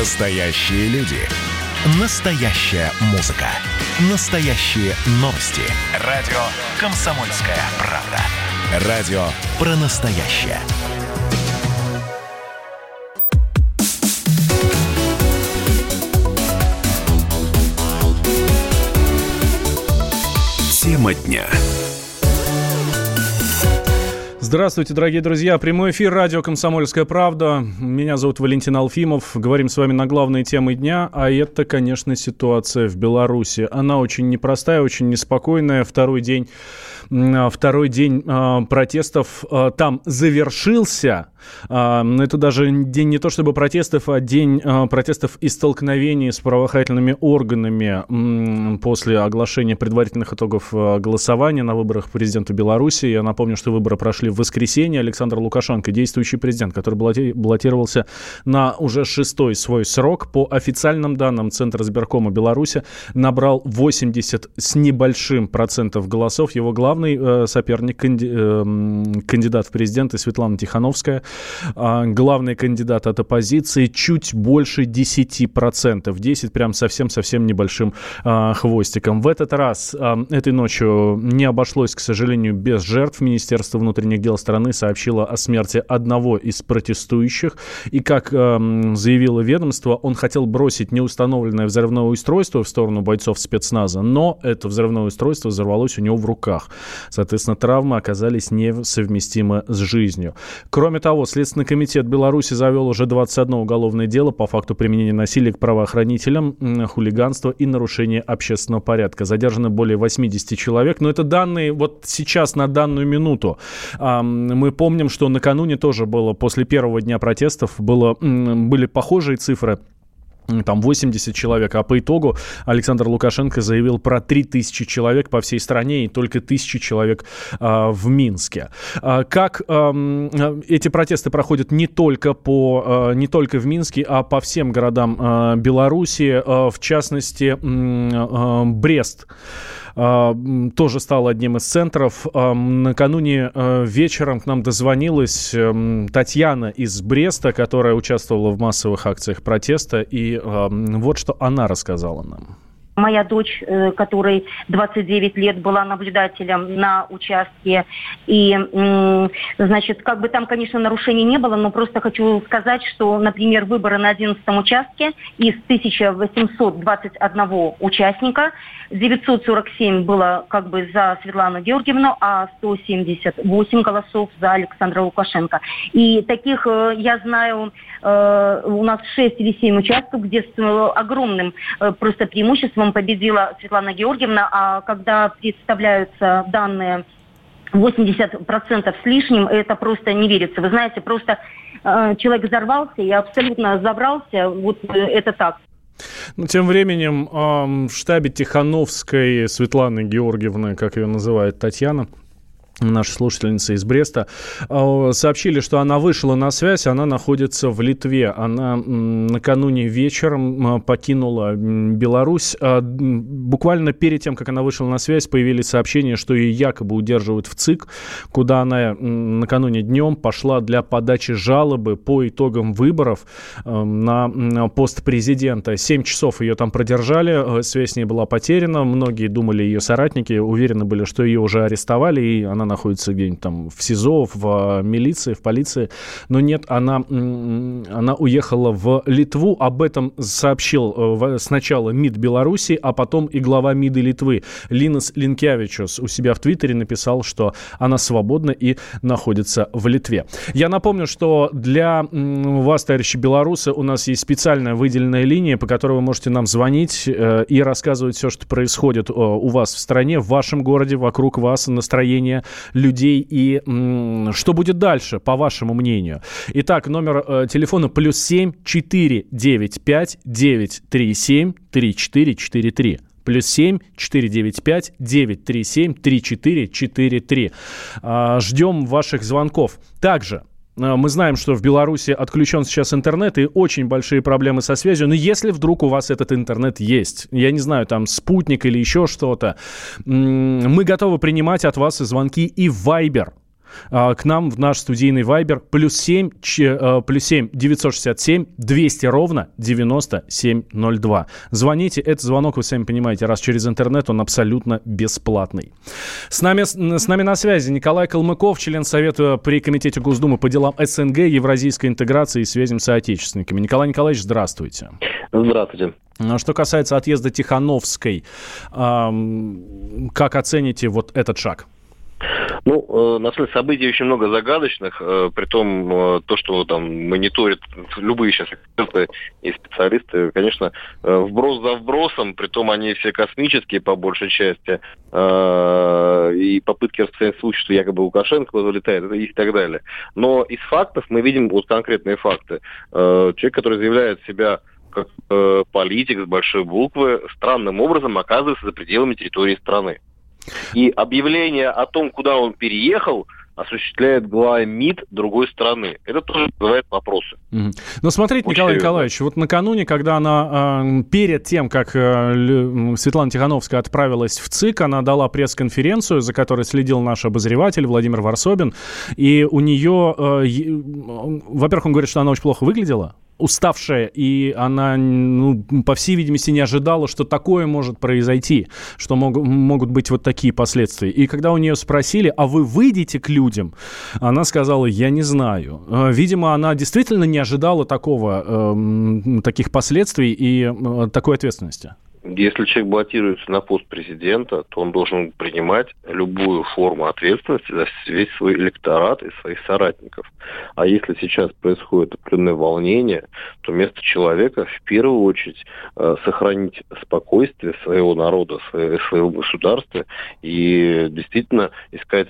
Настоящие люди. Настоящая музыка. Настоящие новости. Радио «Комсомольская правда». Радио про настоящее. Тема дня. Здравствуйте, дорогие друзья. Прямой эфир радио «Комсомольская правда». Меня зовут Валентин Алфимов. Говорим с вами на главные темы дня. А это, конечно, ситуация в Беларуси. Она очень непростая, очень неспокойная. Второй день протестов там завершился. Это даже день не то чтобы протестов, а день протестов и столкновений с правоохранительными органами после оглашения предварительных итогов голосования на выборах президента Беларуси. Я напомню, что выборы прошли в воскресенье. Александр Лукашенко, действующий президент, который баллотировался на уже шестой свой срок, по официальным данным Центра избиркома Беларуси набрал 80 с небольшим процентов голосов. Его главный соперник, кандидат в президенты Светлана Тихановская, главный кандидат от оппозиции, чуть больше 10%. 10 прям совсем-совсем небольшим хвостиком. В этот раз, этой ночью, не обошлось, к сожалению, без жертв. Министерство внутренних дел страны сообщило о смерти одного из протестующих. И, как заявило ведомство, он хотел бросить неустановленное взрывное устройство в сторону бойцов спецназа, но это взрывное устройство взорвалось у него в руках. Соответственно, травмы оказались несовместимы с жизнью. Кроме того, Следственный комитет Беларуси завел уже 21 уголовное дело по факту применения насилия к правоохранителям, хулиганства и нарушения общественного порядка. Задержаны более 80 человек. Но это данные вот сейчас, на данную минуту. Мы помним, что накануне тоже было, после первого дня протестов, были похожие цифры. Там 80 человек, а по итогу Александр Лукашенко заявил про 3000 человек по всей стране и только 1000 человек в Минске. Как эти протесты проходят не только в Минске, а по всем городам Беларуси, в частности Брест. Тоже стал одним из центров. Накануне вечером к нам дозвонилась Татьяна из Бреста, которая участвовала в массовых акциях протеста, и вот что она рассказала нам. Моя дочь, которой 29 лет, была наблюдателем на участке. И, значит, как бы там, конечно, нарушений не было, но просто хочу сказать, что, например, выборы на 11-м участке из 1821 участника 947 было как бы за Светлану Георгиевну, а 178 голосов за Александра Лукашенко. И таких, я знаю, у нас 6 или 7 участков, где с огромным просто преимуществом победила Светлана Георгиевна, а когда представляются данные 80% с лишним, это просто не верится. Вы знаете, просто человек взорвался и абсолютно забрался, вот это так. Ну, тем временем в штабе Тихановской Светланы Георгиевны, как ее называет Татьяна, наша слушательница из Бреста, сообщили, что она вышла на связь, она находится в Литве. Она накануне вечером покинула Беларусь. Буквально перед тем, как она вышла на связь, появились сообщения, что ее якобы удерживают в ЦИК, куда она накануне днем пошла для подачи жалобы по итогам выборов на пост президента. 7 часов ее там продержали, связь с ней была потеряна. Многие думали, ее соратники уверены были, что ее уже арестовали, и она находится где-нибудь там в СИЗО, в милиции, в полиции. Но нет, она уехала в Литву. Об этом сообщил сначала МИД Беларуси, а потом и глава МИДа Литвы. Линас Линкявичус у себя в Твиттере написал, что она свободна и находится в Литве. Я напомню, что для вас, товарищи белорусы, у нас есть специальная выделенная линия, по которой вы можете нам звонить и рассказывать все, что происходит у вас в стране, в вашем городе, вокруг вас, настроение людей и что будет дальше, по вашему мнению. Итак, номер телефона +7 495 937 3443. +7 495 937 3443. Ждем ваших звонков. Также мы знаем, что в Беларуси отключен сейчас интернет и очень большие проблемы со связью. Но если вдруг у вас этот интернет есть, я не знаю, там спутник или еще что-то, мы готовы принимать от вас звонки и Viber. к нам в наш студийный Viber +7 967 200 ровно 9702. Звоните, это звонок, вы сами понимаете, раз через интернет он абсолютно бесплатный. С нами на связи Николай Калмыков, член Совета при Комитете Госдумы по делам СНГ, евразийской интеграции и связям с соотечественниками. Николай Николаевич, здравствуйте. Здравствуйте. Что касается отъезда Тихановской, как оцените вот этот шаг? Ну, на самом деле, событий очень много загадочных, при том, то, что там мониторят любые сейчас эксперты и специалисты, конечно, вброс за вбросом, при том они все космические по большей части, и попытки распространять слухи, что якобы Лукашенко вылетает и так далее. Но из фактов мы видим вот конкретные факты. Человек, который заявляет себя как политик с большой буквы, странным образом оказывается за пределами территории страны. И объявление о том, куда он переехал, осуществляет глава МИД другой страны. Это тоже вызывает вопросы. Mm-hmm. Но смотрите, Николай Николаевич, вот накануне, когда она перед тем, как Светлана Тихановская отправилась в ЦИК, она дала пресс-конференцию, за которой следил наш обозреватель Владимир Варсобин, и у нее, во-первых, он говорит, что она очень плохо выглядела, уставшая, и она, по всей видимости, не ожидала, что такое может произойти, что могут быть вот такие последствия. И когда у нее спросили, а вы выйдете к людям, она сказала, я не знаю. Видимо, она действительно не ожидала таких последствий и такой ответственности. Если человек баллотируется на пост президента, то он должен принимать любую форму ответственности за весь свой электорат и своих соратников. А если сейчас происходит определенное волнение, то вместо человека в первую очередь сохранить спокойствие своего народа, своего государства и действительно искать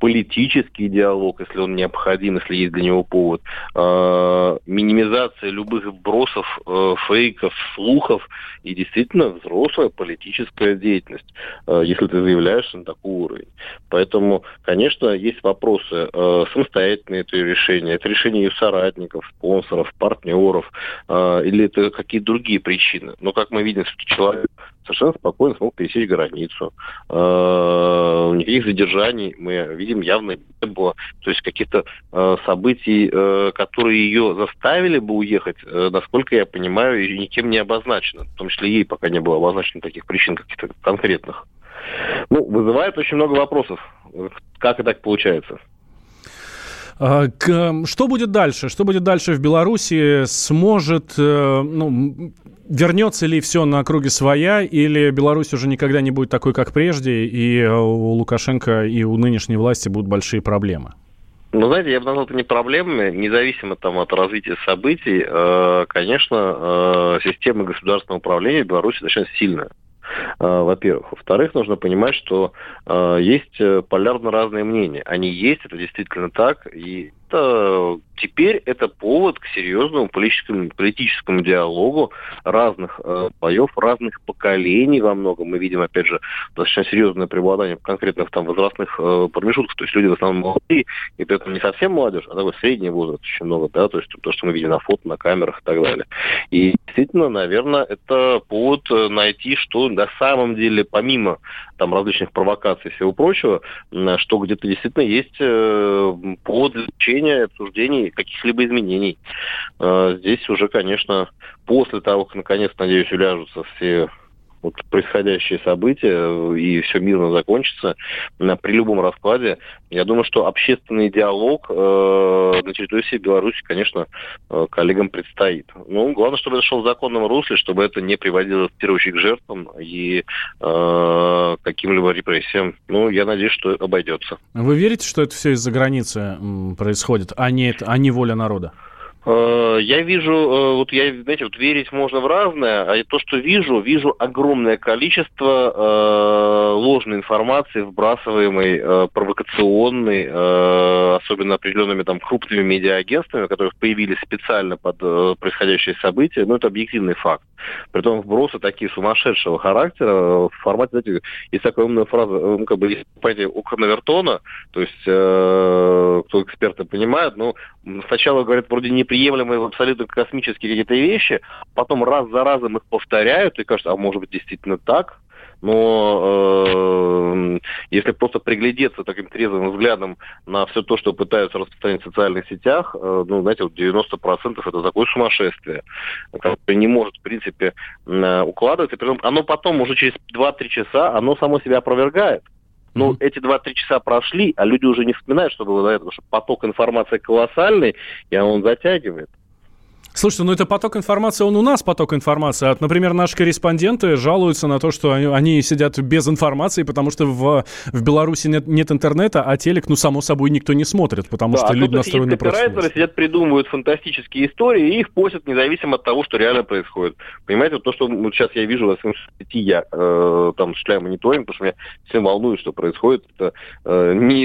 политический диалог, если он необходим, если есть для него повод, минимизация любых вбросов, фейков, слухов и действительно взрослая политическая деятельность, если ты заявляешься на такой уровень. Поэтому, конечно, есть вопросы самостоятельные это решения, это решение ее соратников, спонсоров, партнеров, или это какие-то другие причины. Но, как мы видим, человек совершенно спокойно смог пересечь границу. Никаких задержаний, мы видим, явно не было. То есть каких-то событий, которые ее заставили бы уехать, насколько я понимаю, никем не обозначено. В том числе ей пока не было обозначено таких причин каких-то конкретных. Вызывает очень много вопросов. Как и так получается? Что будет дальше? Что будет дальше в Беларуси? Вернется ли все на круги своя, или Беларусь уже никогда не будет такой, как прежде, и у Лукашенко и у нынешней власти будут большие проблемы? Знаете, я бы назвал это не проблемами, независимо от развития событий, конечно, система государственного управления в Беларуси достаточно сильная. Во-первых. Во-вторых, нужно понимать, что есть полярно разные мнения. Они есть, это действительно так. И теперь это повод к серьезному политическому диалогу разных слоев, разных поколений во многом. Мы видим, опять же, достаточно серьезное преобладание конкретных возрастных промежутков. То есть люди в основном молодые, и при этом не совсем молодежь, а такой средний возраст очень много, да, то есть то, что мы видим на фото, на камерах и так далее. И действительно, наверное, это повод найти, что на самом деле, помимо различных провокаций и всего прочего, что где-то действительно есть повод для изучения, обсуждений, каких-либо изменений. Здесь уже, конечно, после того, как наконец, надеюсь, уляжутся все происходящие события и все мирно закончится, при любом раскладе, я думаю, что общественный диалог на территории всей Беларуси, конечно, коллегам предстоит. Главное, чтобы это шло в законном русле, чтобы это не приводило в первую очередь к жертвам и каким-либо репрессиям. Я надеюсь, что обойдется. Вы верите, что это все из-за границы происходит, а не воля народа? Я вижу, верить можно в разное, а то, что вижу огромное количество ложной информации, вбрасываемой, провокационной, особенно определенными крупными медиа-агентствами, которые появились специально под происходящие события, это объективный факт. Притом вбросы такие сумасшедшего характера, в формате, есть такая умная фраза, есть понятие оконавертона, то есть, кто эксперты понимает, сначала говорят вроде неприемлемые абсолютно космические какие-то вещи, потом раз за разом их повторяют и кажется, а может быть действительно так? но если просто приглядеться таким трезвым взглядом на все то, что пытаются распространять в социальных сетях, ну, знаете, вот 90% это такое сумасшествие, которое не может, в принципе, укладываться. И при том, оно потом, уже через 2-3 часа, оно само себя опровергает. Ну, эти 2-3 часа прошли, а люди уже не вспоминают, что было до этого, что поток информации колоссальный, и он затягивает. Слушайте, ну это поток информации, он у нас поток информации. Например, наши корреспонденты жалуются на то, что они сидят без информации, потому что в Беларуси нет интернета, а телек, ну, само собой, никто не смотрит, потому что люди настроены против. Копирайтеры сидят, придумывают фантастические истории и их постят независимо от того, что реально происходит. Понимаете, вот то, что вот сейчас я вижу, в сети я там осуществляю мониторинг, потому что меня всем волнует, что происходит. Это не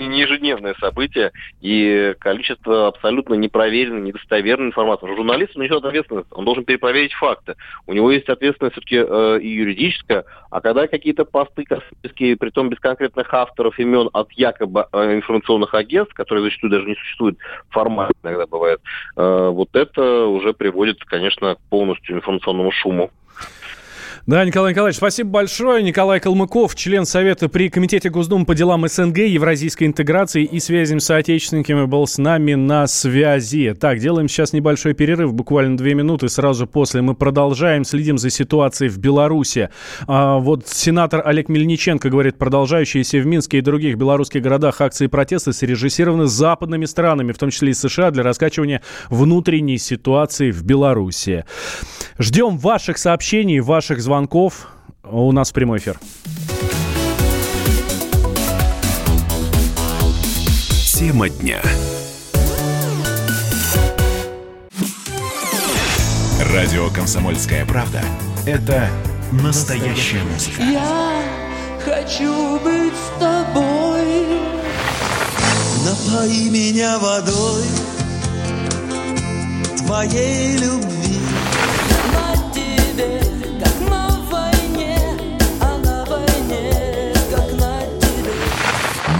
ежедневное событие, и количество абсолютно непроверенной, недостоверной информацию. Журналист, он несет ответственность, он должен перепроверить факты. У него есть ответственность все-таки и юридическая, а когда какие-то посты космические, притом без конкретных авторов, имен от якобы информационных агентств, которые зачастую даже не существуют, формально иногда бывает, вот это уже приводит, конечно, к полностью информационному шуму. Да, Николай Николаевич, спасибо большое. Николай Калмыков, член Совета при Комитете Госдумы по делам СНГ, евразийской интеграции и связям с соотечественниками, был с нами на связи. Так, делаем сейчас небольшой перерыв, буквально 2 минуты. Сразу после мы продолжаем, следим за ситуацией в Беларуси. Вот сенатор Олег Мельниченко говорит, продолжающиеся в Минске и других белорусских городах акции протеста срежиссированы западными странами, в том числе и США, для раскачивания внутренней ситуации в Беларуси. Ждем ваших сообщений, ваших звонков. У нас прямой эфир. Тема дня. Радио «Комсомольская правда» — это настоящая музыка. Я хочу быть с тобой. Напои меня водой твоей любви.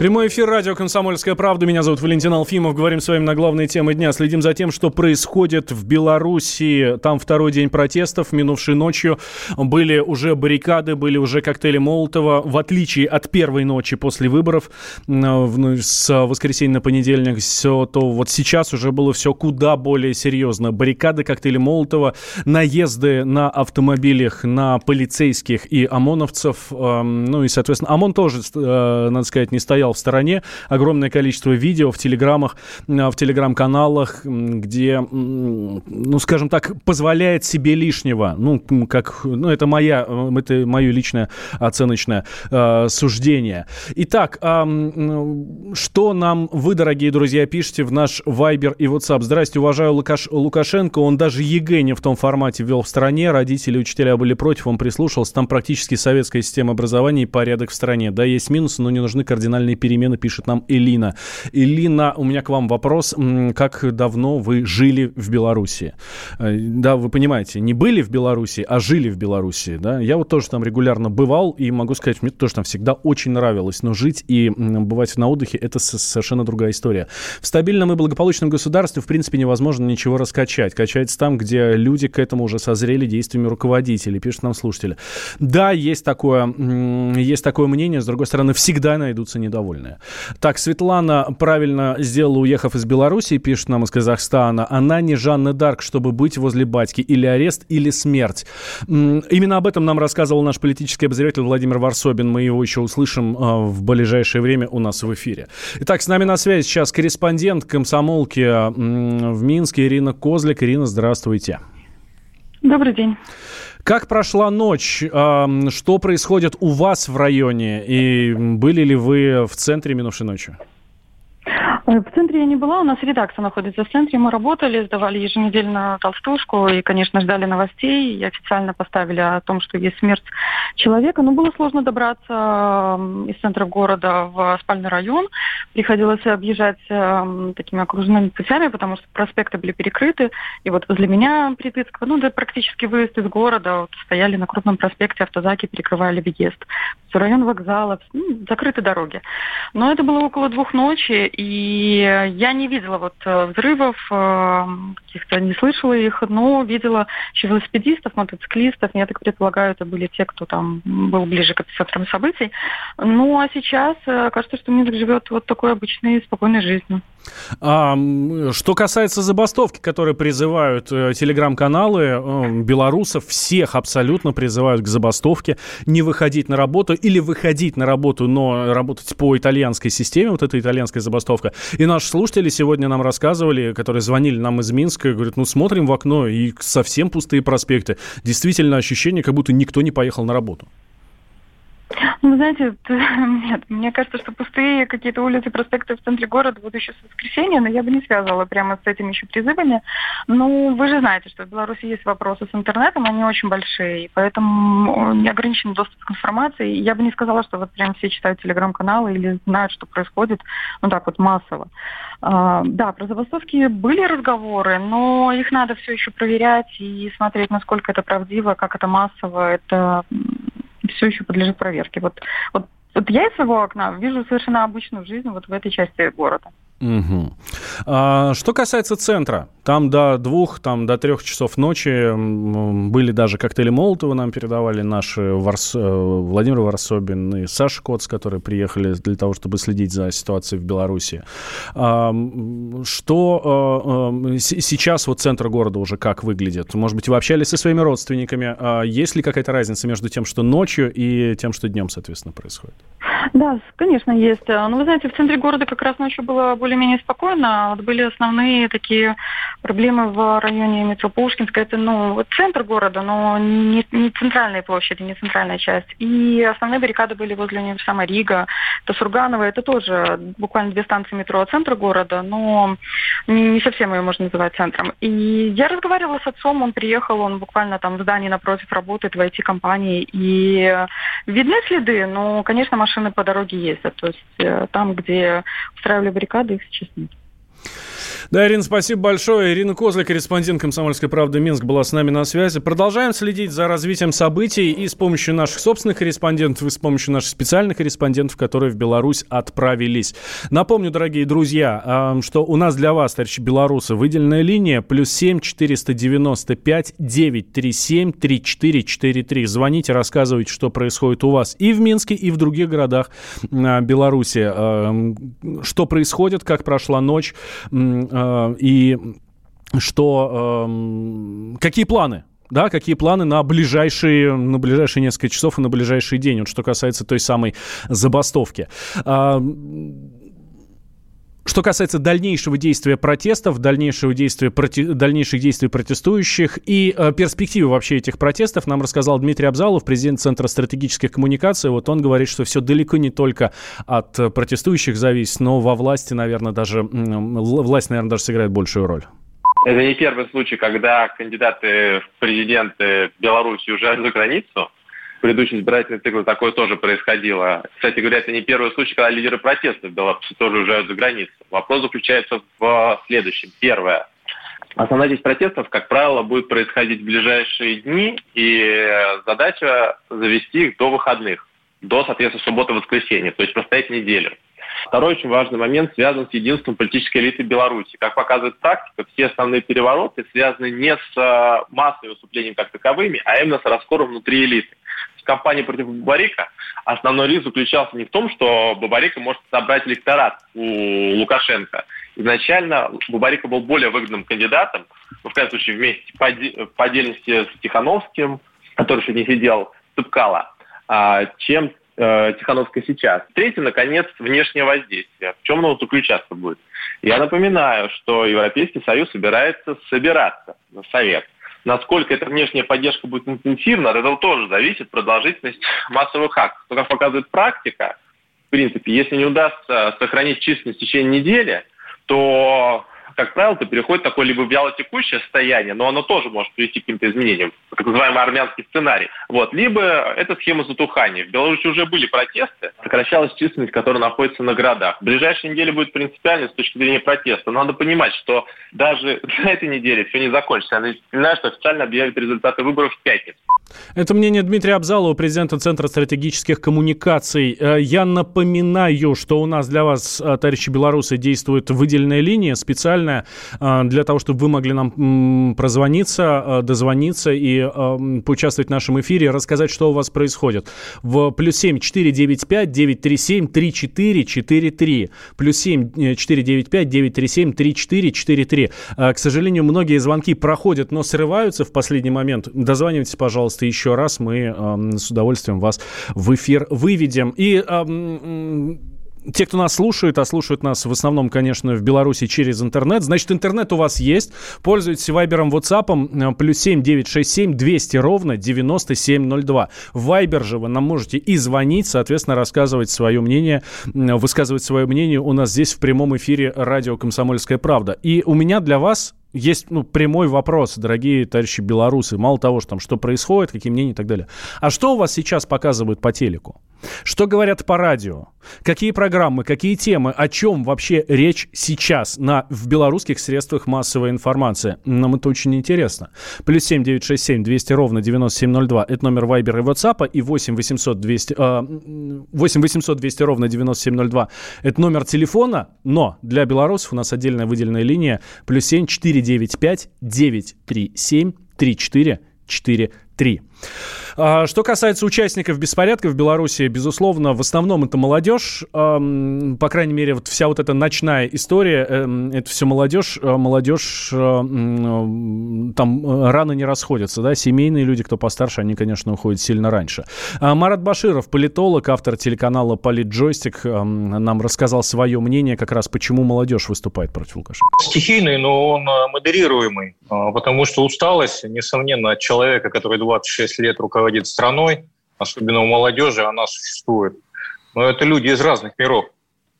Прямой эфир радио «Комсомольская правда». Меня зовут Валентин Алфимов. Говорим с вами на главные темы дня. Следим за тем, что происходит в Беларуси. Там второй день протестов. Минувшей ночью были уже баррикады, были уже коктейли Молотова. В отличие от первой ночи после выборов, с воскресенья на понедельник, все то вот сейчас уже было все куда более серьезно. Баррикады, коктейли Молотова, наезды на автомобилях, на полицейских и ОМОНовцев. Ну и, соответственно, ОМОН тоже, надо сказать, не стоял в стороне. Огромное количество видео в телеграммах, в телеграм-каналах, где, ну, скажем так, позволяет себе лишнего. Ну, как, ну, это мое личное оценочное суждение. Итак, что нам вы, дорогие друзья, пишете в наш Вайбер и WhatsApp? Здрасте, уважаю Лукашенко. Он даже ЕГЭ не в том формате ввел в стране. Родители и учителя были против, он прислушался. Там практически советская система образования и порядок в стране. Да, есть минусы, но не нужны кардинальные перемены, пишет нам Элина. Элина, у меня к вам вопрос. Как давно вы жили в Беларуси? Да, вы понимаете, не были в Беларуси, а жили в Беларуси. Да? Я вот тоже там регулярно бывал, и могу сказать, мне тоже там всегда очень нравилось. Но жить и бывать на отдыхе – это совершенно другая история. В стабильном и благополучном государстве, в принципе, невозможно ничего раскачать. Качается там, где люди к этому уже созрели действиями руководителей, пишет нам слушатели. Да, есть такое мнение. С другой стороны, всегда найдутся недовольные. Так, Светлана правильно сделала, уехав из Беларуси, пишет нам из Казахстана. Она не Жанна Дарк, чтобы быть возле батьки. Или арест, или смерть. Именно об этом нам рассказывал наш политический обозреватель Владимир Варсобин. Мы его еще услышим в ближайшее время у нас в эфире. Итак, с нами на связи сейчас корреспондент комсомолки в Минске Ирина Козля. Ирина, здравствуйте. Добрый день. Как прошла ночь? Что происходит у вас в районе? И были ли вы в центре минувшей ночью? В центре я не была, у нас редакция находится в центре, мы работали, сдавали еженедельно толстушку и, конечно, ждали новостей, и официально поставили о том, что есть смерть человека, но было сложно добраться из центра города в спальный район, приходилось объезжать такими окружными путями, потому что проспекты были перекрыты, и вот возле меня Притыцкого, да практически выезд из города, вот, стояли на крупном проспекте, автозаки перекрывали въезд, район вокзала, закрыты дороги. Но это было около 2 ночи, и я не видела вот взрывов, каких-то не слышала их, но видела еще велосипедистов, мотоциклистов. Я так предполагаю, это были те, кто там был ближе к эпицентрам событий. Ну, а сейчас кажется, что Минск живет вот такой обычной спокойной жизнью. Что касается забастовки, которые призывают телеграм-каналы белорусов, всех абсолютно призывают к забастовке, не выходить на работу или выходить на работу, но работать по итальянской системе, вот эта итальянская забастовка. И наши слушатели сегодня нам рассказывали, которые звонили нам из Минска, говорят, ну смотрим в окно, и совсем пустые проспекты. Действительно ощущение, как будто никто не поехал на работу. Ну, знаете, нет, мне кажется, что пустые какие-то улицы, проспекты в центре города будут еще с воскресенья, но я бы не связывала прямо с этими еще призывами. Ну, вы же знаете, что в Беларуси есть вопросы с интернетом, они очень большие, и поэтому неограничен доступ к информации. Я бы не сказала, что вот прям все читают телеграм-каналы или знают, что происходит, ну так вот массово. Да, про забастовки были разговоры, но их надо все еще проверять и смотреть, насколько это правдиво, как это массово, это... все еще подлежит проверке. Вот я из своего окна вижу совершенно обычную жизнь вот в этой части города. Угу. Что касается центра, там до 2-3 часов ночи были даже коктейли Молотова, нам передавали наши Владимир Варсобин и Саша Коц, которые приехали для того, чтобы следить за ситуацией в Беларуси. Что сейчас вот центр города уже как выглядит? Может быть, вы общались со своими родственниками? Есть ли какая-то разница между тем, что ночью, и тем, что днем, соответственно, происходит? Да, конечно, есть. Но вы знаете, в центре города как раз ночью было более-менее спокойно. Вот были основные такие проблемы в районе метро Пушкинская. Это, центр города, но не центральная площадь, не центральная часть. И основные баррикады были возле универсама Рига, Сурганова. Это тоже буквально 2 станции метро от центра города, но не совсем ее можно называть центром. И я разговаривала с отцом, он приехал, он буквально там в здании напротив работает в IT-компании. И видны следы, но, конечно, машины по дороге ездят. То есть там, где устраивали баррикады, их сейчас нет. Да, Ирина, спасибо большое. Ирина Козля, корреспондент «Комсомольской правды» Минск, была с нами на связи. Продолжаем следить за развитием событий и с помощью наших собственных корреспондентов, и с помощью наших специальных корреспондентов, которые в Беларусь отправились. Напомню, дорогие друзья, что у нас для вас, товарищи белорусы, выделенная линия +7 495 937 3443. Звоните, рассказывайте, что происходит у вас и в Минске, и в других городах Беларуси. Что происходит, как прошла ночь, и какие планы? Да, какие планы на ближайшие несколько часов и на ближайший день, вот что касается той самой забастовки. Что касается дальнейшего действия протестов, дальнейших действий протестующих и перспективы вообще этих протестов, нам рассказал Дмитрий Абзалов, президент Центра стратегических коммуникаций. Вот он говорит, что все далеко не только от протестующих зависит, но во власти, наверное, даже сыграет большую роль. Это не первый случай, когда кандидаты в президенты Беларуси уезжают за границу. В предыдущем избирательном цикле такое тоже происходило. Кстати говоря, это не первый случай, когда лидеры протеста в Беларуси тоже уезжают за границу. Вопрос заключается в следующем. Первое. Основная часть протестов, как правило, будет происходить в ближайшие дни, и задача завести их до выходных, до, соответственно, субботы-воскресенья, то есть простоять неделю. Второй очень важный момент связан с единством политической элиты Беларуси. Как показывает тактика, все основные перевороты связаны не с массовым выступлением как таковыми, а именно с раскором внутри элиты. В кампании против Бабарика основной риск заключался не в том, что Бабарико может собрать электорат у Лукашенко. Изначально Бабарико был более выгодным кандидатом, в крайнем случае вместе по отдельности с Тихановским, который еще не сидел, Цыпкало, чем Тихановская сейчас. Третье, наконец, внешнее воздействие. В чем оно заключаться будет? Я напоминаю, что Европейский Союз собирается собираться на совет. Насколько эта внешняя поддержка будет интенсивна, от этого тоже зависит продолжительность массовых актов. Но, как показывает практика, в принципе, если не удастся сохранить численность в течение недели, то, как правило, это переходит в такое либо вялотекущее состояние, но оно тоже может привести к каким-то изменениям, так называемый армянский сценарий. Вот. Либо это схема затухания. В Беларуси уже были протесты, сокращалась численность, которая находится на городах. В ближайшей неделе будет принципиально с точки зрения протеста. Но надо понимать, что даже на этой неделе все не закончится. Я напоминаю, что официально объявят результаты выборов в пятницу. Это мнение Дмитрия Абзалова, президента Центра стратегических коммуникаций. Я напоминаю, что у нас для вас, товарищи белорусы, действует выделенная линия специальная для того, чтобы вы могли нам прозвониться, дозвониться и поучаствовать в нашем эфире, рассказать, что у вас происходит. В +7 495 937 3443 +7 495 937 3443. К сожалению, многие звонки проходят, но срываются в последний момент. Дозванивайтесь, пожалуйста, еще раз, мы с удовольствием вас в эфир выведем. И те, кто нас слушает, а слушают нас в основном, конечно, в Беларуси через интернет, значит, интернет у вас есть. Пользуйтесь Вайбером, Ватсапом, +7 967 200 9702. В Вайбер же вы нам можете и звонить, соответственно, рассказывать свое мнение, высказывать свое мнение у нас здесь в прямом эфире радио «Комсомольская правда». И у меня для вас есть прямой вопрос, дорогие товарищи белорусы. Мало того, что там что происходит, какие мнения и так далее. А что у вас сейчас показывают по телеку? Что говорят по радио? Какие программы, какие темы? О чем вообще речь сейчас в белорусских средствах массовой информации? Нам это очень интересно. +7 967 200 9702. Это номер Вайбера и Ватсапа. И 8 800 200 9702. Это номер телефона. Но для белорусов у нас отдельная выделенная линия. +7 495 937 3443. Что касается участников беспорядков в Беларуси, безусловно, в основном это молодежь. По крайней мере, вот вся вот эта ночная история, это все молодежь. Молодежь там рано не расходится. Да? Семейные люди, кто постарше, они, конечно, уходят сильно раньше. Марат Баширов, политолог, автор телеканала «Политджойстик», нам рассказал свое мнение как раз, почему молодежь выступает против Лукашенко. Стихийный, но он модерируемый, потому что усталость, несомненно, от человека, который 26 лет руководит страной, особенно у молодежи, она существует. Но это люди из разных миров.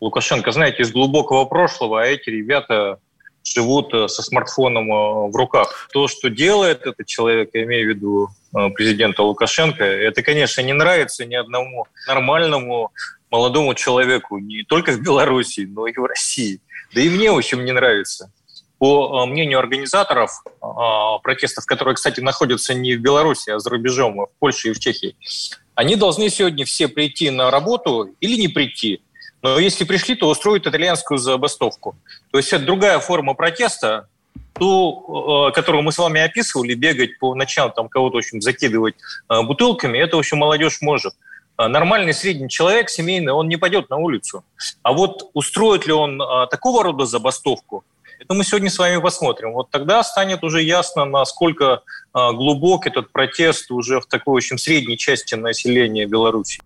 Лукашенко, знаете, из глубокого прошлого, а эти ребята живут со смартфоном в руках. То, что делает этот человек, я имею в виду президента Лукашенко, это, конечно, не нравится ни одному нормальному молодому человеку, не только в Беларуси, но и в России. Да и мне, в общем, не нравится. По мнению организаторов протестов, которые, кстати, находятся не в Беларуси, а за рубежом, а в Польше и в Чехии, они должны сегодня все прийти на работу или не прийти. Но если пришли, то устроят итальянскую забастовку. То есть это другая форма протеста, ту, которую мы с вами описывали, бегать по ночам, там кого-то, в общем, закидывать бутылками, это, в общем, молодежь может. Нормальный средний человек, семейный, он не пойдет на улицу. А вот устроит ли он такого рода забастовку, это мы сегодня с вами посмотрим. Вот тогда станет уже ясно, насколько глубок этот протест уже в такой очень средней части населения Беларуси.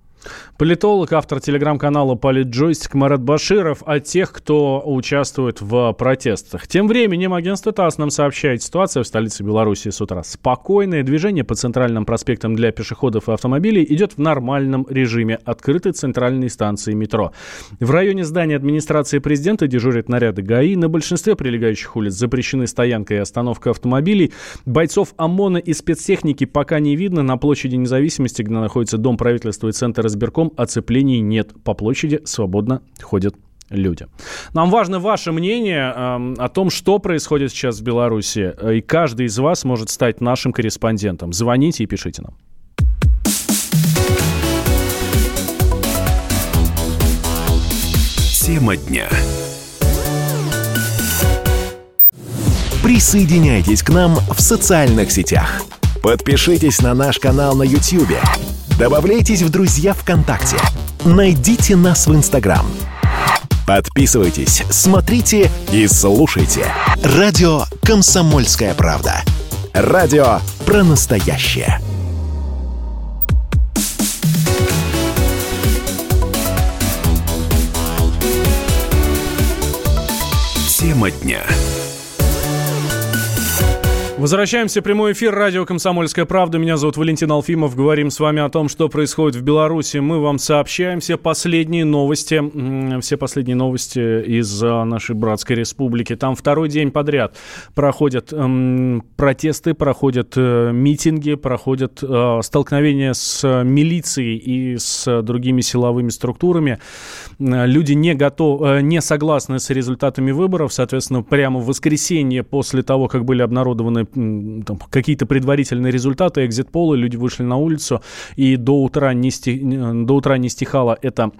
Политолог, автор телеграм-канала «Политджойстик» Марат Баширов о тех, кто участвует в протестах. Тем временем агентство ТАСС нам сообщает, ситуация в столице Беларуси с утра спокойная. Движение по центральным проспектам для пешеходов и автомобилей идет в нормальном режиме. Открыты центральные станции метро. В районе здания администрации президента дежурят наряды ГАИ. На большинстве прилегающих улиц запрещены стоянка и остановка автомобилей. Бойцов ОМОНа и спецтехники пока не видно. На площади Независимости, где находится Дом правительства и Центр избирком, оцеплений нет. По площади свободно ходят люди. Нам важно ваше мнение о том, что происходит сейчас в Беларуси. И каждый из вас может стать нашим корреспондентом. Звоните и пишите нам. Тема дня. Присоединяйтесь к нам в социальных сетях. Подпишитесь на наш канал на YouTube. Добавляйтесь в друзья ВКонтакте. Найдите нас в Инстаграм. Подписывайтесь, смотрите и слушайте. Радио «Комсомольская правда». Радио про настоящее. Тема дня. Возвращаемся в прямой эфир. Радио «Комсомольская правда». Меня зовут Валентин Алфимов. Говорим с вами о том, что происходит в Беларуси. Мы вам сообщаем все последние новости из нашей братской республики. Там второй день подряд проходят протесты, проходят митинги, проходят столкновения с милицией и с другими силовыми структурами. Люди не согласны с результатами выборов. Соответственно, прямо в воскресенье после того, как были обнародованы там какие-то предварительные результаты, экзит-полы, люди вышли на улицу, и до утра не стихала эта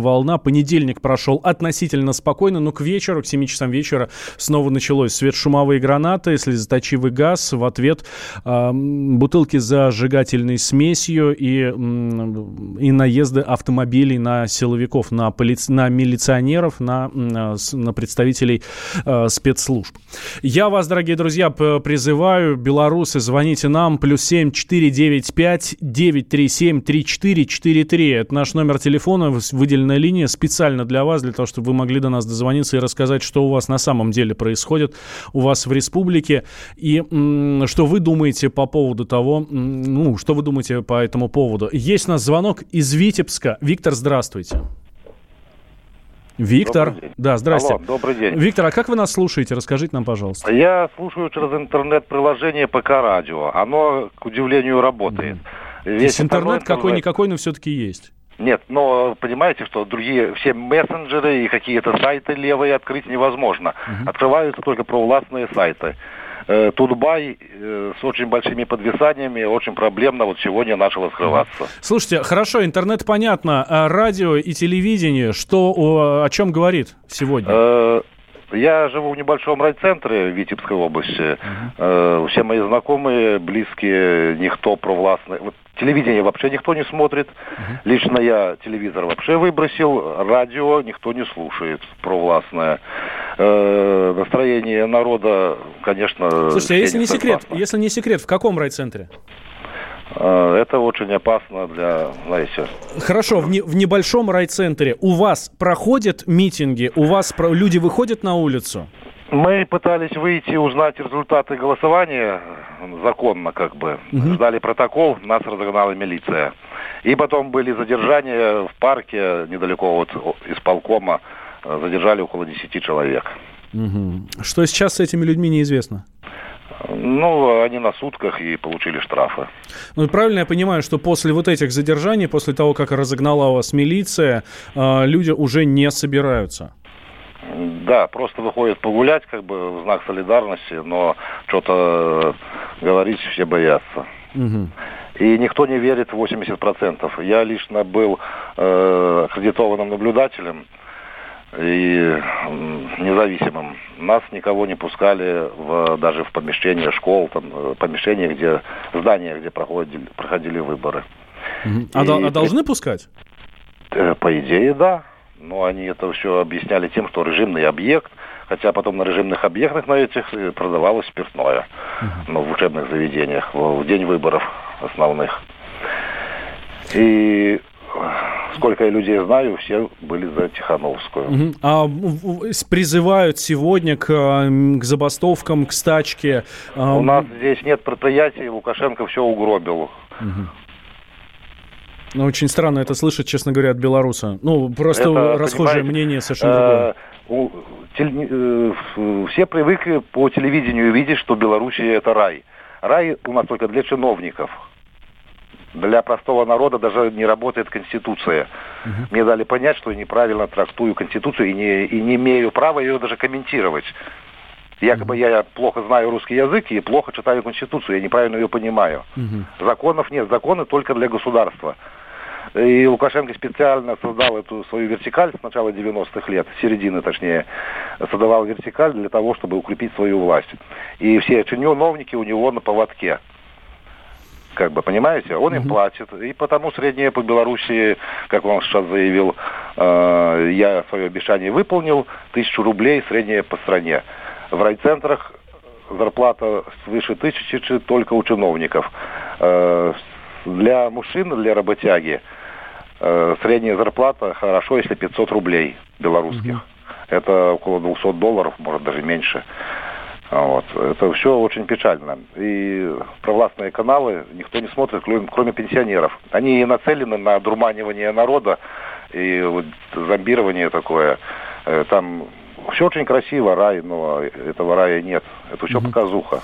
волна. Понедельник прошел относительно спокойно, но к вечеру, к 7 часам вечера, снова началось светошумовые гранаты, слезоточивый газ, в ответ бутылки с зажигательной смесью и наезды автомобилей на силовиков, на милиционеров, на представителей спецслужб. Я вас, дорогие друзья, призываю, белорусы, звоните нам, +7 495 937 3443. Это наш номер телефона, выделенная линия специально для вас, для того, чтобы вы могли до нас дозвониться и рассказать, что у вас на самом деле происходит у вас в республике, и что вы думаете по поводу того, что вы думаете по этому поводу. Есть у нас звонок из Витебска. Виктор, здравствуйте. Виктор, да, здрасте. Алло, добрый день. Виктор, а как вы нас слушаете? Расскажите нам, пожалуйста. Я слушаю через интернет-приложение ПК-радио. Оно, к удивлению, работает. Здесь интернет какой-никакой, но все-таки есть. Нет, но понимаете, что другие все мессенджеры и какие-то сайты левые открыть невозможно. Открываются только провластные сайты. Тутбай с очень большими подвисаниями, очень проблемно вот сегодня начал открываться. Слушайте, хорошо, интернет понятно. А радио и телевидение, что о чем говорит сегодня? Я живу в небольшом райцентре Витебской области. Все мои знакомые, близкие, никто провластный. Вот телевидение вообще никто не смотрит. Лично я телевизор вообще выбросил. Радио никто не слушает провластное. Настроение народа, конечно... Слушайте, а если не секрет, в каком райцентре? Это очень опасно для, знаете... Хорошо, в небольшом райцентре у вас проходят митинги, у вас люди выходят на улицу? Мы пытались выйти, узнать результаты голосования, законно как бы. Ждали протокол, нас разогнала милиция. И потом были задержания в парке, недалеко от исполкома, задержали около 10 человек. Что сейчас с этими людьми, неизвестно? Они на сутках и получили штрафы. Правильно я понимаю, что после вот этих задержаний, после того, как разогнала вас милиция, люди уже не собираются? Да, просто выходят погулять, как бы в знак солидарности, но что-то говорить все боятся. И никто не верит в 80%. Я лично был аккредитованным наблюдателем и независимым. Нас никого не пускали даже в помещение школ, здания, где проходили выборы. А должны пускать? По идее, да. Но они это все объясняли тем, что режимный объект, хотя потом на режимных объектах на этих продавалось спиртное, но в учебных заведениях, в день выборов основных. И... Сколько я людей знаю, все были за Тихановскую. А призывают сегодня к забастовкам, к стачке? У нас здесь нет предприятий, Лукашенко все угробил. Очень странно это слышать, честно говоря, от белоруса. Просто расхожее мнение совершенно другое. Все привыкли по телевидению видеть, что Белоруссия – это рай. Рай у нас только для чиновников. Для простого народа даже не работает Конституция. Мне дали понять, что я неправильно трактую Конституцию и не имею права ее даже комментировать. Якобы я плохо знаю русский язык и плохо читаю Конституцию, я неправильно ее понимаю. Законов нет, законы только для государства. И Лукашенко специально создал эту свою вертикаль с начала 90-х лет, середины точнее, создавал вертикаль для того, чтобы укрепить свою власть. И все чиновники у него на поводке. Понимаете, он им платит. И потому средняя по Беларуси, как он сейчас заявил, я свое обещание выполнил, 1000 рублей средняя по стране. В райцентрах зарплата свыше 1000 только у чиновников. Для мужчин, для работяги, средняя зарплата хорошо, если 500 рублей белорусских. Это около $200, может даже меньше. Вот. Это все очень печально. И провластные каналы никто не смотрит, кроме пенсионеров. Они нацелены на одурманивание народа и вот зомбирование такое. Там все очень красиво, рай, но этого рая нет. Это все показуха.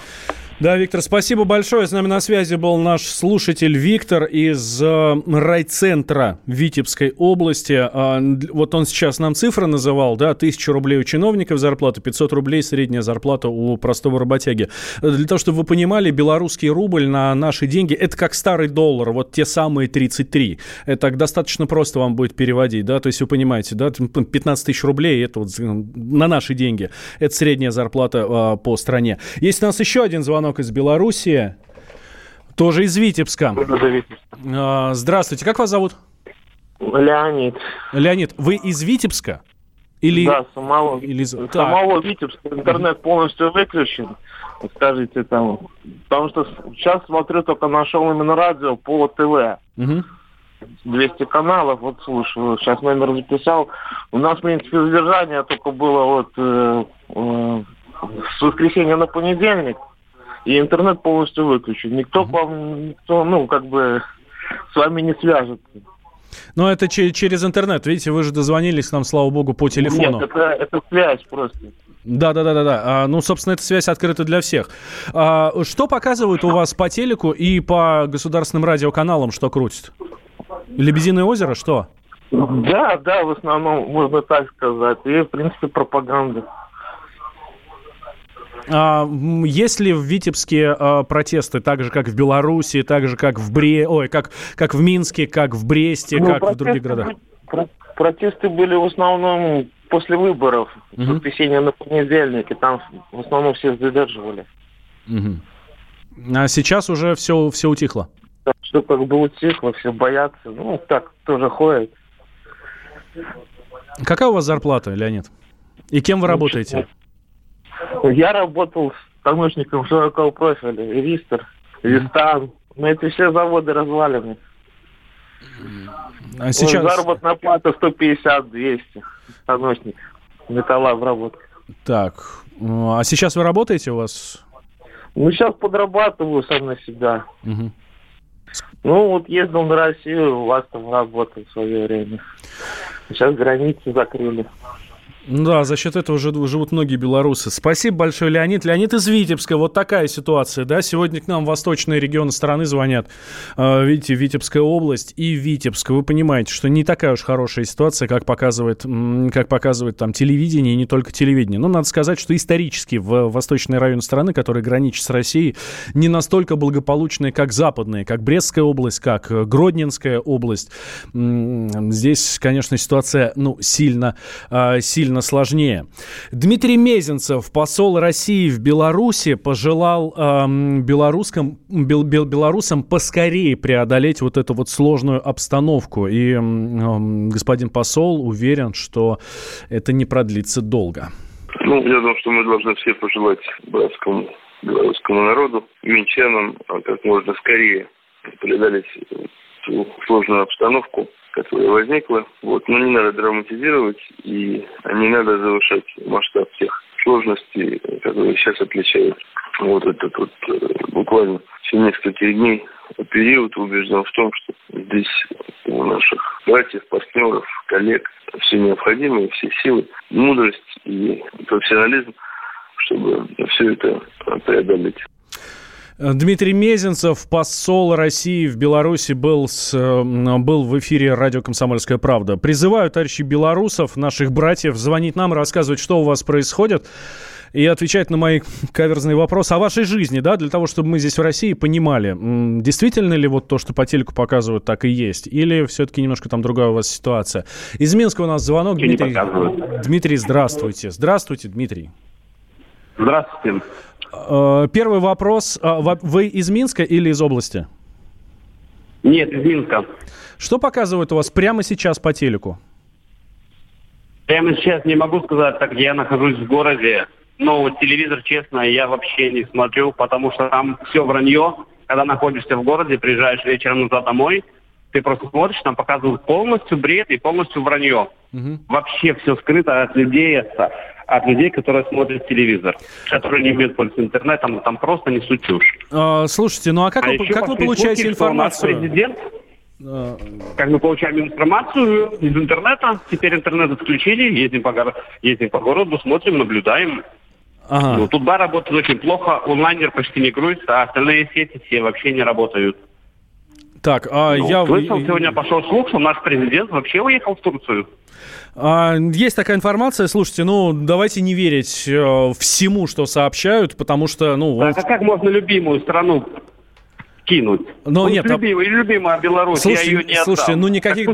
Да, Виктор, спасибо большое. С нами на связи был наш слушатель Виктор из райцентра Витебской области. Вот он сейчас нам цифры называл, да, 1000 рублей у чиновников зарплата, 500 рублей средняя зарплата у простого работяги. Для того, чтобы вы понимали, белорусский рубль на наши деньги, это как старый доллар, вот те самые 33. Это достаточно просто вам будет переводить, да, то есть вы понимаете, да, 15 тысяч рублей, это вот на наши деньги, это средняя зарплата по стране. Есть у нас еще один звонок из Беларуси, тоже из Витебска. Здравствуйте, как вас зовут? Леонид. Леонид, вы из Витебска? Или... Да, самого Витебска. Интернет полностью выключен. Скажите там. Потому что сейчас смотрю, только нашел именно радио по ТВ. Угу. 200 каналов, вот слушаю. Сейчас номер записал. У нас, в принципе, задержание только было вот с воскресенья на понедельник. И интернет полностью выключен. Никто к вам, с вами не свяжется. Но это через интернет. Видите, вы же дозвонились к нам, слава богу, по телефону. Нет, это связь просто. Да. Собственно, эта связь открыта для всех. Что показывают у вас по телеку и по государственным радиоканалам, что крутит? «Лебединое озеро», что? Да, в основном, можно так сказать. И, в принципе, пропаганда. Есть ли в Витебске протесты, так же, как в Беларуси, так же, как как в Минске, как в Бресте, как в других городах? Протесты были в основном после выборов, в воскресенье на понедельник, и там в основном все задерживали. А сейчас уже все утихло? Да, все как бы утихло, все боятся, так тоже ходят. Какая у вас зарплата, Леонид? И кем вы работаете? Я работал с таможником широкого профиля, Ристер, Вистан, но эти все заводы развалены. А сейчас... Заработная плата 150-200, таможник, металлообработка. Так, а сейчас вы работаете у вас? Сейчас подрабатываю сам на себя. Угу. Ездил на Россию, у вас там работал в свое время. Сейчас границы закрыли. Да, за счет этого уже живут многие белорусы. Спасибо большое, Леонид. Леонид из Витебска. Вот такая ситуация, да? Сегодня к нам восточные регионы страны звонят. Видите, Витебская область и Витебск. Вы понимаете, что не такая уж хорошая ситуация, как показывает там телевидение, и не только телевидение. Но надо сказать, что исторически в восточные районы страны, которые граничат с Россией, не настолько благополучные, как западные, как Брестская область, как Гродненская область. Здесь, конечно, ситуация, сильно сложнее. Дмитрий Мезенцев, посол России в Беларуси, пожелал белорусам поскорее преодолеть вот эту вот сложную обстановку. И господин посол уверен, что это не продлится долго. Я думаю, что мы должны все пожелать белорусскому народу, минчанам, как можно скорее преодолеть эту сложную обстановку, которая возникла. Но не надо драматизировать и не надо завышать масштаб тех сложностей, которые сейчас отличают этот буквально через несколько дней период. Убежден в том, что здесь у наших братьев, партнеров, коллег все необходимое, все силы, мудрость и профессионализм, чтобы все это преодолеть. Дмитрий Мезенцев, посол России в Беларуси, был в эфире радио «Комсомольская правда». Призываю товарищей белорусов, наших братьев, звонить нам, рассказывать, что у вас происходит, и отвечать на мои каверзные вопросы о вашей жизни, да, для того, чтобы мы здесь в России понимали, действительно ли вот то, что по телеку показывают, так и есть, или все-таки немножко там другая у вас ситуация. Из Минска у нас звонок. Дмитрий, здравствуйте. Здравствуйте, Дмитрий. Здравствуйте. Первый вопрос. Вы из Минска или из области? Нет, из Минска. Что показывают у вас прямо сейчас по телеку? Прямо сейчас не могу сказать, так я нахожусь в городе. Но телевизор, честно, я вообще не смотрю, потому что там все вранье. Когда находишься в городе, приезжаешь вечером назад домой, Ты просто смотришь, там показывают полностью бред и полностью вранье. Угу. Вообще все скрыто от людей, которые смотрят телевизор, которые не имеют пользы интернетом, там просто несут чушь. Слушайте, ну как вы получаете информацию? Как мы получаем информацию из интернета, теперь интернет отключили, ездим по городу, смотрим, наблюдаем. Ага. Ну, Тутба работает очень плохо, онлайнер почти не грузится, а остальные сети все вообще не работают. Так, слышал, сегодня пошел слух, что наш президент вообще уехал в Турцию. Есть такая информация. Слушайте, давайте не верить всему, что сообщают, потому что... А как можно любимую страну кинуть? Любимая Беларусь, слушайте, я ее не отдам. Слушайте, никаких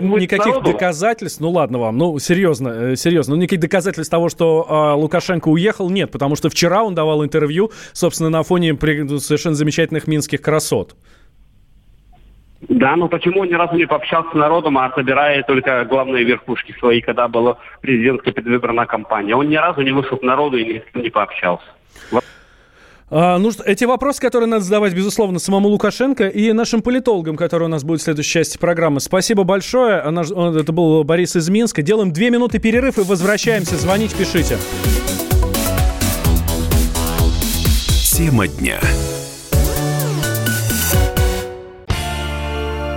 доказательств... Серьезно, никаких доказательств того, что Лукашенко уехал, нет, потому что вчера он давал интервью, собственно, на фоне совершенно замечательных минских красот. Да, но почему он ни разу не пообщался с народом, а собирает только главные верхушки свои, когда была президентская предвыборная кампания? Он ни разу не вышел к народу и ни с кем не пообщался. Эти вопросы, которые надо задавать, безусловно, самому Лукашенко и нашим политологам, которые у нас будут в следующей части программы. Спасибо большое. Это был Борис из Минска. Делаем 2 минуты перерыв и возвращаемся. Звоните, пишите. Тема дня.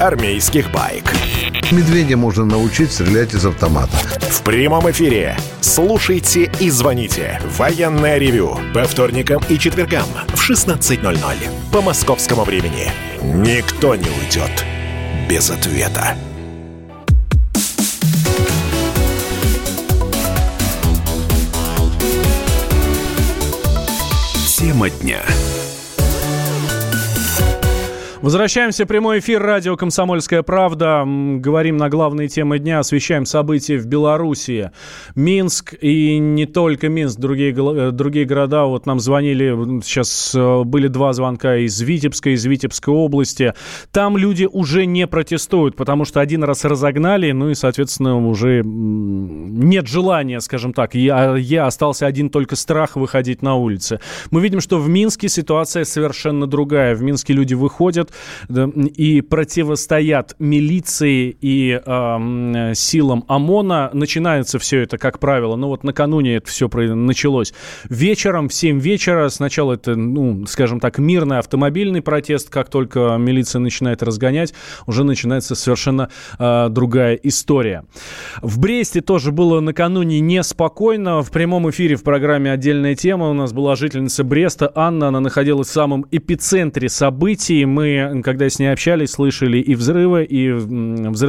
армейских баек. Медведя можно научить стрелять из автомата. В прямом эфире. Слушайте и звоните. Военное ревю. По вторникам и четвергам в 16:00 по московскому времени. Никто не уйдет без ответа. Тема дня. Возвращаемся в прямой эфир радио «Комсомольская правда». Говорим на главные темы дня, освещаем события в Беларуси. Минск и не только Минск, другие города. Вот нам звонили, сейчас были 2 звонка из Витебской области. Там люди уже не протестуют, потому что один раз разогнали, соответственно, уже нет желания, скажем так. Я остался один только страх выходить на улицы. Мы видим, что в Минске ситуация совершенно другая. В Минске люди выходят и противостоят милиции и силам ОМОНа. Начинается все это, как правило, накануне это все началось. Вечером, в 7 вечера, сначала это, скажем так, мирный автомобильный протест. Как только милиция начинает разгонять, уже начинается совершенно другая история. В Бресте тоже было накануне неспокойно. В прямом эфире в программе «Отдельная тема» у нас была жительница Бреста Анна. Она находилась в самом эпицентре событий. Мы, когда с ней общались, слышали и взрывы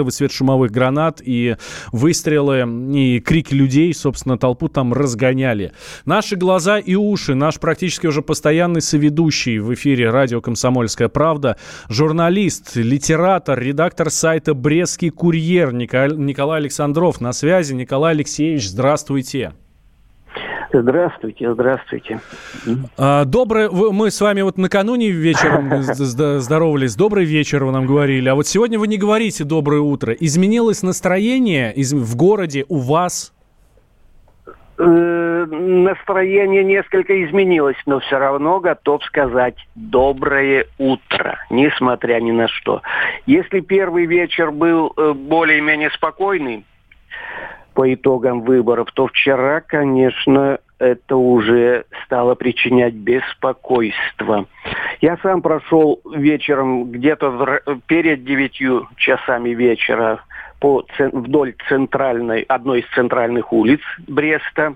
светошумовых гранат, и выстрелы, и крики людей, собственно, толпу там разгоняли. Наши глаза и уши, наш практически уже постоянный соведущий в эфире радио «Комсомольская правда», журналист, литератор, редактор сайта «Брестский курьер» Николай Александров на связи. Николай Алексеевич, здравствуйте. Здравствуйте. Мы с вами накануне вечером здоровались. Добрый вечер вы нам говорили. А вот сегодня вы не говорите «доброе утро». Изменилось настроение в городе у вас? Настроение несколько изменилось, но все равно готов сказать «доброе утро», несмотря ни на что. Если первый вечер был более-менее спокойный, по итогам выборов, то вчера, конечно, это уже стало причинять беспокойство. Я сам прошел вечером где-то перед 9 часами вечера вдоль одной из центральных улиц Бреста,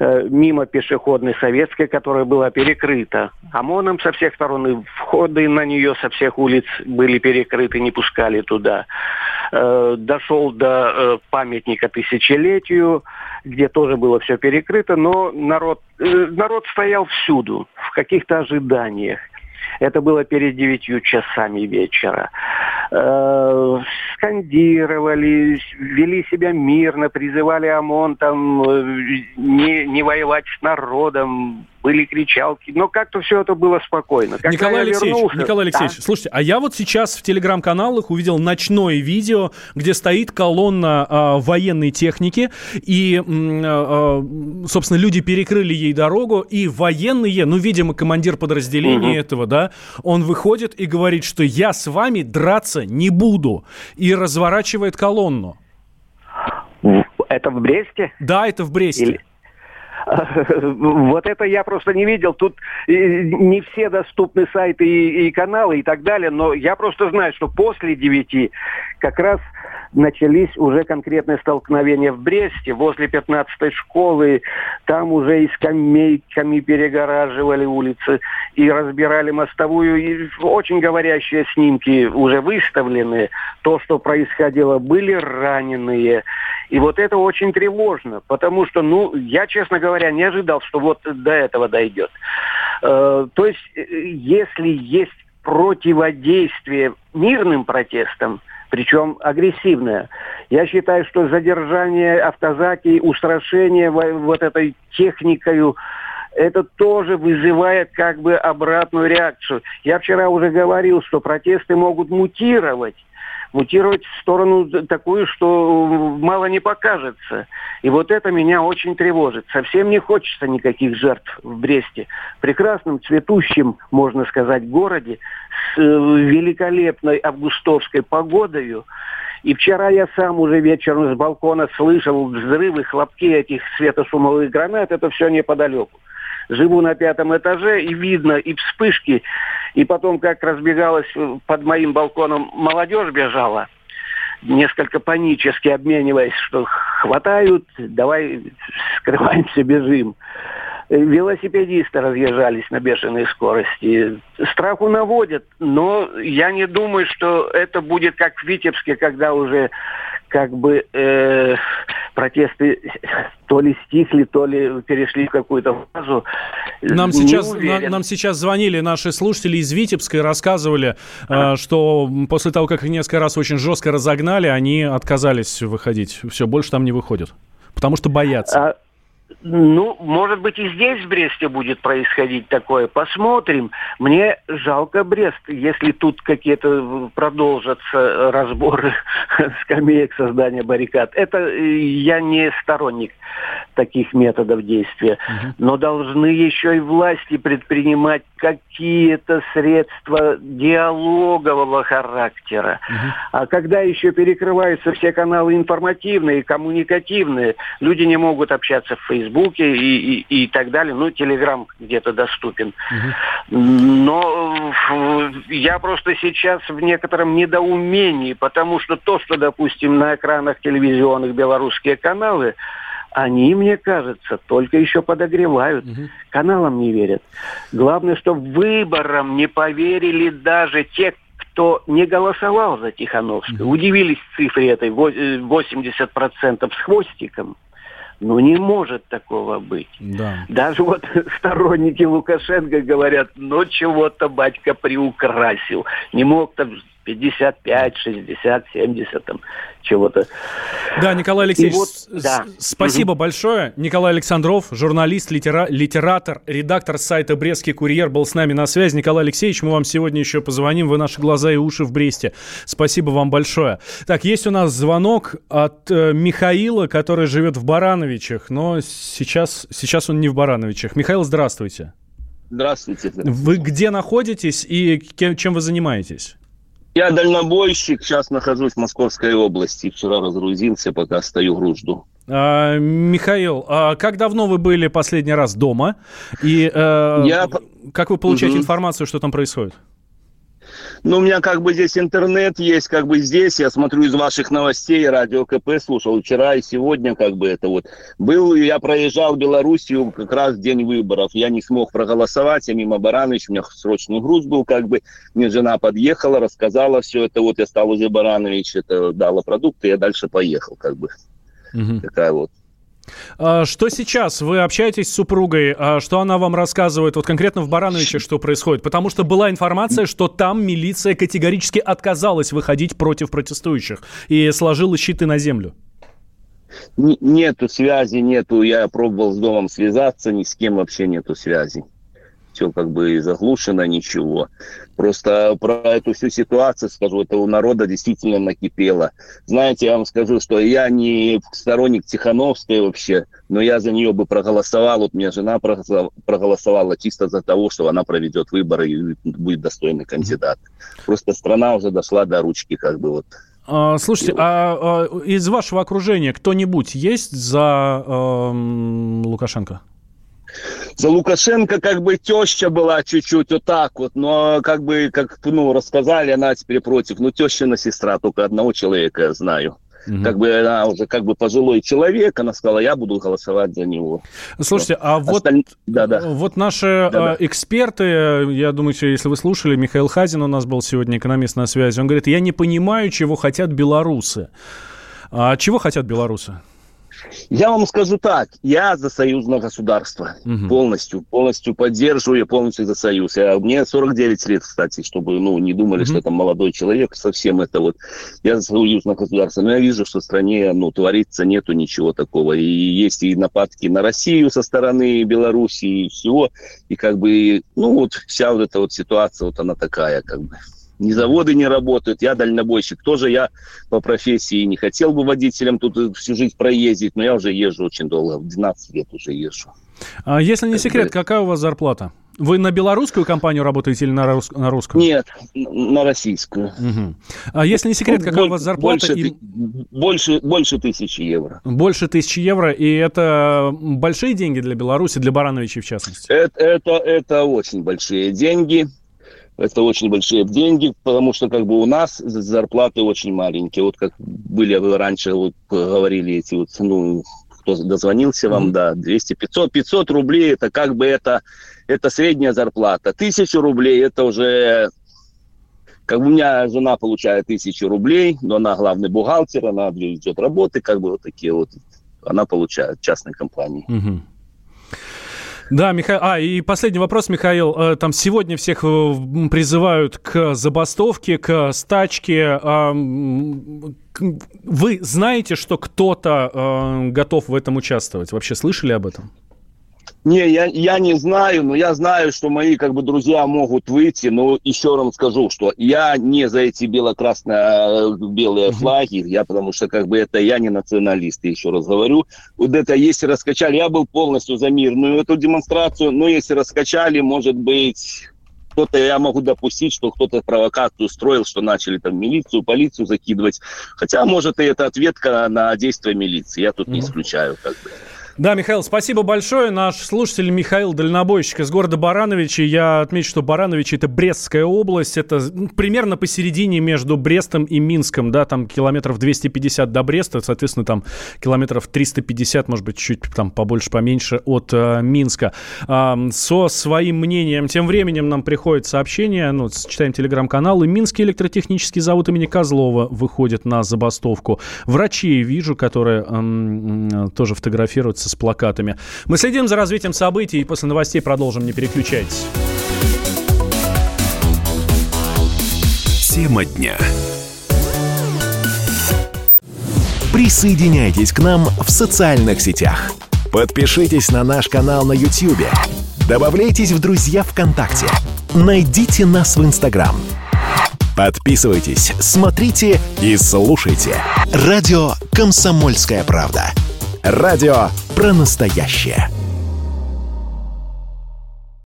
мимо пешеходной Советской, которая была перекрыта ОМОНом со всех сторон, и входы на нее со всех улиц были перекрыты, не пускали туда. Дошел до памятника тысячелетию, где тоже было все перекрыто, но народ стоял всюду, в каких-то ожиданиях. Это было перед 9 часами вечера. скандировали, вели себя мирно, призывали ОМОН там не воевать с народом, были кричалки, но как-то все это было спокойно. Когда Николай Алексеевич, слушайте, а я вот сейчас в телеграм-каналах увидел ночное видео, где стоит колонна военной техники, и, собственно, люди перекрыли ей дорогу, и военные, ну, видимо, командир подразделения этого, да, он выходит и говорит, что я с вами драться не буду, и разворачивает колонну. Это в Бресте? Да, это в Бресте. Вот это я просто не видел. Тут не все доступны сайты и каналы и так далее, но я просто знаю, что после 9 как раз начались уже конкретные столкновения в Бресте, возле 15-й школы. Там уже и скамейками перегораживали улицы и разбирали мостовую. И очень говорящие снимки уже выставлены. То, что происходило, были раненые. И вот это очень тревожно, потому что, ну, я, честно говоря, не ожидал, что вот до этого дойдет. То есть, если есть противодействие мирным протестам, причем агрессивное, я считаю, что задержание автозаки, устрашение вот этой техникою, это тоже вызывает как бы обратную реакцию. Я вчера уже говорил, что протесты могут мутировать в сторону такую, что мало не покажется. И вот это меня очень тревожит. Совсем не хочется никаких жертв в Бресте. В прекрасном, цветущем, можно сказать, городе с великолепной августовской погодой. И вчера я сам уже вечером с балкона слышал взрывы, хлопки этих светошумовых гранат. Это все неподалеку. Живу на 5 этаже, и видно и вспышки, и потом, как разбегалась под моим балконом, молодежь бежала, несколько панически обмениваясь, что хватают, давай скрываемся, бежим. Велосипедисты разъезжались на бешеной скорости. Страху наводят, но я не думаю, что это будет как в Витебске, когда уже как бы протесты то ли стихли, то ли перешли в какую-то фазу. Нам сейчас звонили наши слушатели из Витебска и рассказывали, что после того, как их несколько раз очень жестко разогнали, они отказались выходить. Все, больше там не выходят, потому что боятся. Ну, может быть, и здесь, в Бресте, будет происходить такое. Посмотрим. Мне жалко Брест, если тут какие-то продолжатся разборы скамеек, создания баррикад. Это я не сторонник таких методов действия. Но должны еще и власти предпринимать какие-то средства диалогового характера. А когда еще перекрываются все каналы информативные, коммуникативные, люди не могут общаться в Фейсбуке и так далее. Ну, Телеграм где-то доступен. Но я просто сейчас в некотором недоумении, потому что то, что, допустим, на экранах телевизионных белорусские каналы, они, мне кажется, только еще подогревают. Каналам не верят. Главное, что выборам не поверили даже те, кто не голосовал за Тихановскую. Удивились цифре этой 80% с хвостиком. Ну, не может такого быть. Да. Даже вот сторонники Лукашенко говорят, ну, чего-то батька приукрасил. Не мог там 55, 60, 70 там чего-то. Да, Николай Алексеевич, спасибо большое. Николай Александров, журналист, литератор, редактор сайта «Брестский курьер» был с нами на связи. Николай Алексеевич, мы вам сегодня еще позвоним. Вы наши глаза и уши в Бресте. Спасибо вам большое. Так, есть у нас звонок от Михаила, который живет в Барановичах, но сейчас он не в Барановичах. Михаил, здравствуйте. Здравствуйте. Вы где находитесь и чем вы занимаетесь? Я дальнобойщик, сейчас нахожусь в Московской области. Вчера разгрузился, пока стою, груз жду. Михаил, как давно вы были последний раз дома? И как вы получаете информацию, что там происходит? Ну, у меня как бы здесь интернет есть, как бы здесь. Я смотрю из ваших новостей, радио КП слушал вчера и сегодня, как бы это вот. Я проезжал Белоруссию как раз в день выборов. Я не смог проголосовать, я мимо Баранович, у меня срочный груз был, как бы. Мне жена подъехала, рассказала все это, вот я стал уже Баранович, это дала продукты, я дальше поехал, как бы. Такая вот. Что сейчас? Вы общаетесь с супругой? Что она вам рассказывает? Вот конкретно в Барановичах что происходит? Потому что была информация, что там милиция категорически отказалась выходить против протестующих и сложила щиты на землю. Нету связи, нету. Я пробовал с домом связаться, ни с кем вообще нету связи. Все как бы заглушено, ничего. Просто про эту всю ситуацию скажу, это у народа действительно накипело. Знаете, я вам скажу, что я не сторонник Тихановской вообще, но я за нее бы проголосовал. Вот меня жена проголосовала чисто за того, что она проведет выборы и будет достойный кандидат. Просто страна уже дошла до ручки, как бы вот. Слушайте, а из вашего окружения кто-нибудь есть за Лукашенко? За Лукашенко как бы теща была чуть-чуть вот так вот, но как бы, как ну, рассказали, она теперь против. Ну, тещина сестра, только одного человека я знаю. Угу. Как бы она уже как бы пожилой человек, она сказала, я буду голосовать за него. Слушайте, но вот наши эксперты, я думаю, если вы слушали, Михаил Хазин у нас был сегодня, экономист на связи, он говорит, я не понимаю, чего хотят белорусы. А чего хотят белорусы? Я вам скажу так, я за союзное государство, полностью поддерживаю, я полностью за союз. Мне 49 лет, кстати, чтобы не думали, что это молодой человек, совсем это вот. Я за союзное государство, но я вижу, что в стране творится, нету ничего такого. И есть и нападки на Россию со стороны Беларуси и всего, и как бы, вся вот эта вот ситуация, вот она такая, как бы. Ни заводы не работают, я дальнобойщик. Тоже я по профессии не хотел бы водителем тут всю жизнь проездить, но я уже езжу очень долго, в 12 лет уже езжу. А если не секрет, какая у вас зарплата? Вы на белорусскую компанию работаете или на русскую? Нет, на российскую. Угу. А если не секрет, какая у вас зарплата? Больше 1000 евро. Больше 1000 евро, и это большие деньги для Беларуси, для Барановичей в частности? Это очень большие деньги. Это очень большие деньги, потому что как бы у нас зарплаты очень маленькие. Вот как были раньше, вот говорили эти вот, кто дозвонился вам, 500 рублей, это как бы это средняя зарплата. 1000 рублей, это уже, как бы у меня жена получает 1000 рублей, но она главный бухгалтер, она ведет работы, как бы вот такие вот, она получает в частной компании. Угу. Да, Михаил. И последний вопрос, Михаил. Там сегодня всех призывают к забастовке, к стачке. Вы знаете, что кто-то готов в этом участвовать? Вообще слышали об этом? Не, я не знаю, но я знаю, что мои как бы друзья могут выйти, но еще раз скажу, что я не за эти бело-красно-белые флаги, потому что как бы это я не националист, еще раз говорю. Вот это если раскачали, я был полностью за мирную эту демонстрацию, но если раскачали, может быть, кто-то, я могу допустить, что кто-то провокацию устроил, что начали там милицию, полицию закидывать, хотя может и это ответка на действия милиции, я тут не исключаю как бы. Да, Михаил, спасибо большое. Наш слушатель Михаил Дальнобойщик из города Барановичи. Я отмечу, что Барановичи – это Брестская область. Это примерно посередине между Брестом и Минском. Да, там километров 250 до Бреста. Соответственно, там километров 350, может быть, чуть там побольше, поменьше от Минска. Со своим мнением. Тем временем нам приходит сообщение. Читаем телеграм-канал. И Минский электротехнический завод имени Козлова выходит на забастовку. Врачей вижу, которые тоже фотографируются с плакатами. Мы следим за развитием событий и после новостей продолжим. Не переключайтесь. Тема дня. Присоединяйтесь к нам в социальных сетях. Подпишитесь на наш канал на YouTube. Добавляйтесь в друзья ВКонтакте. Найдите нас в Инстаграм. Подписывайтесь, смотрите и слушайте. Радио «Комсомольская правда». Радио про настоящее.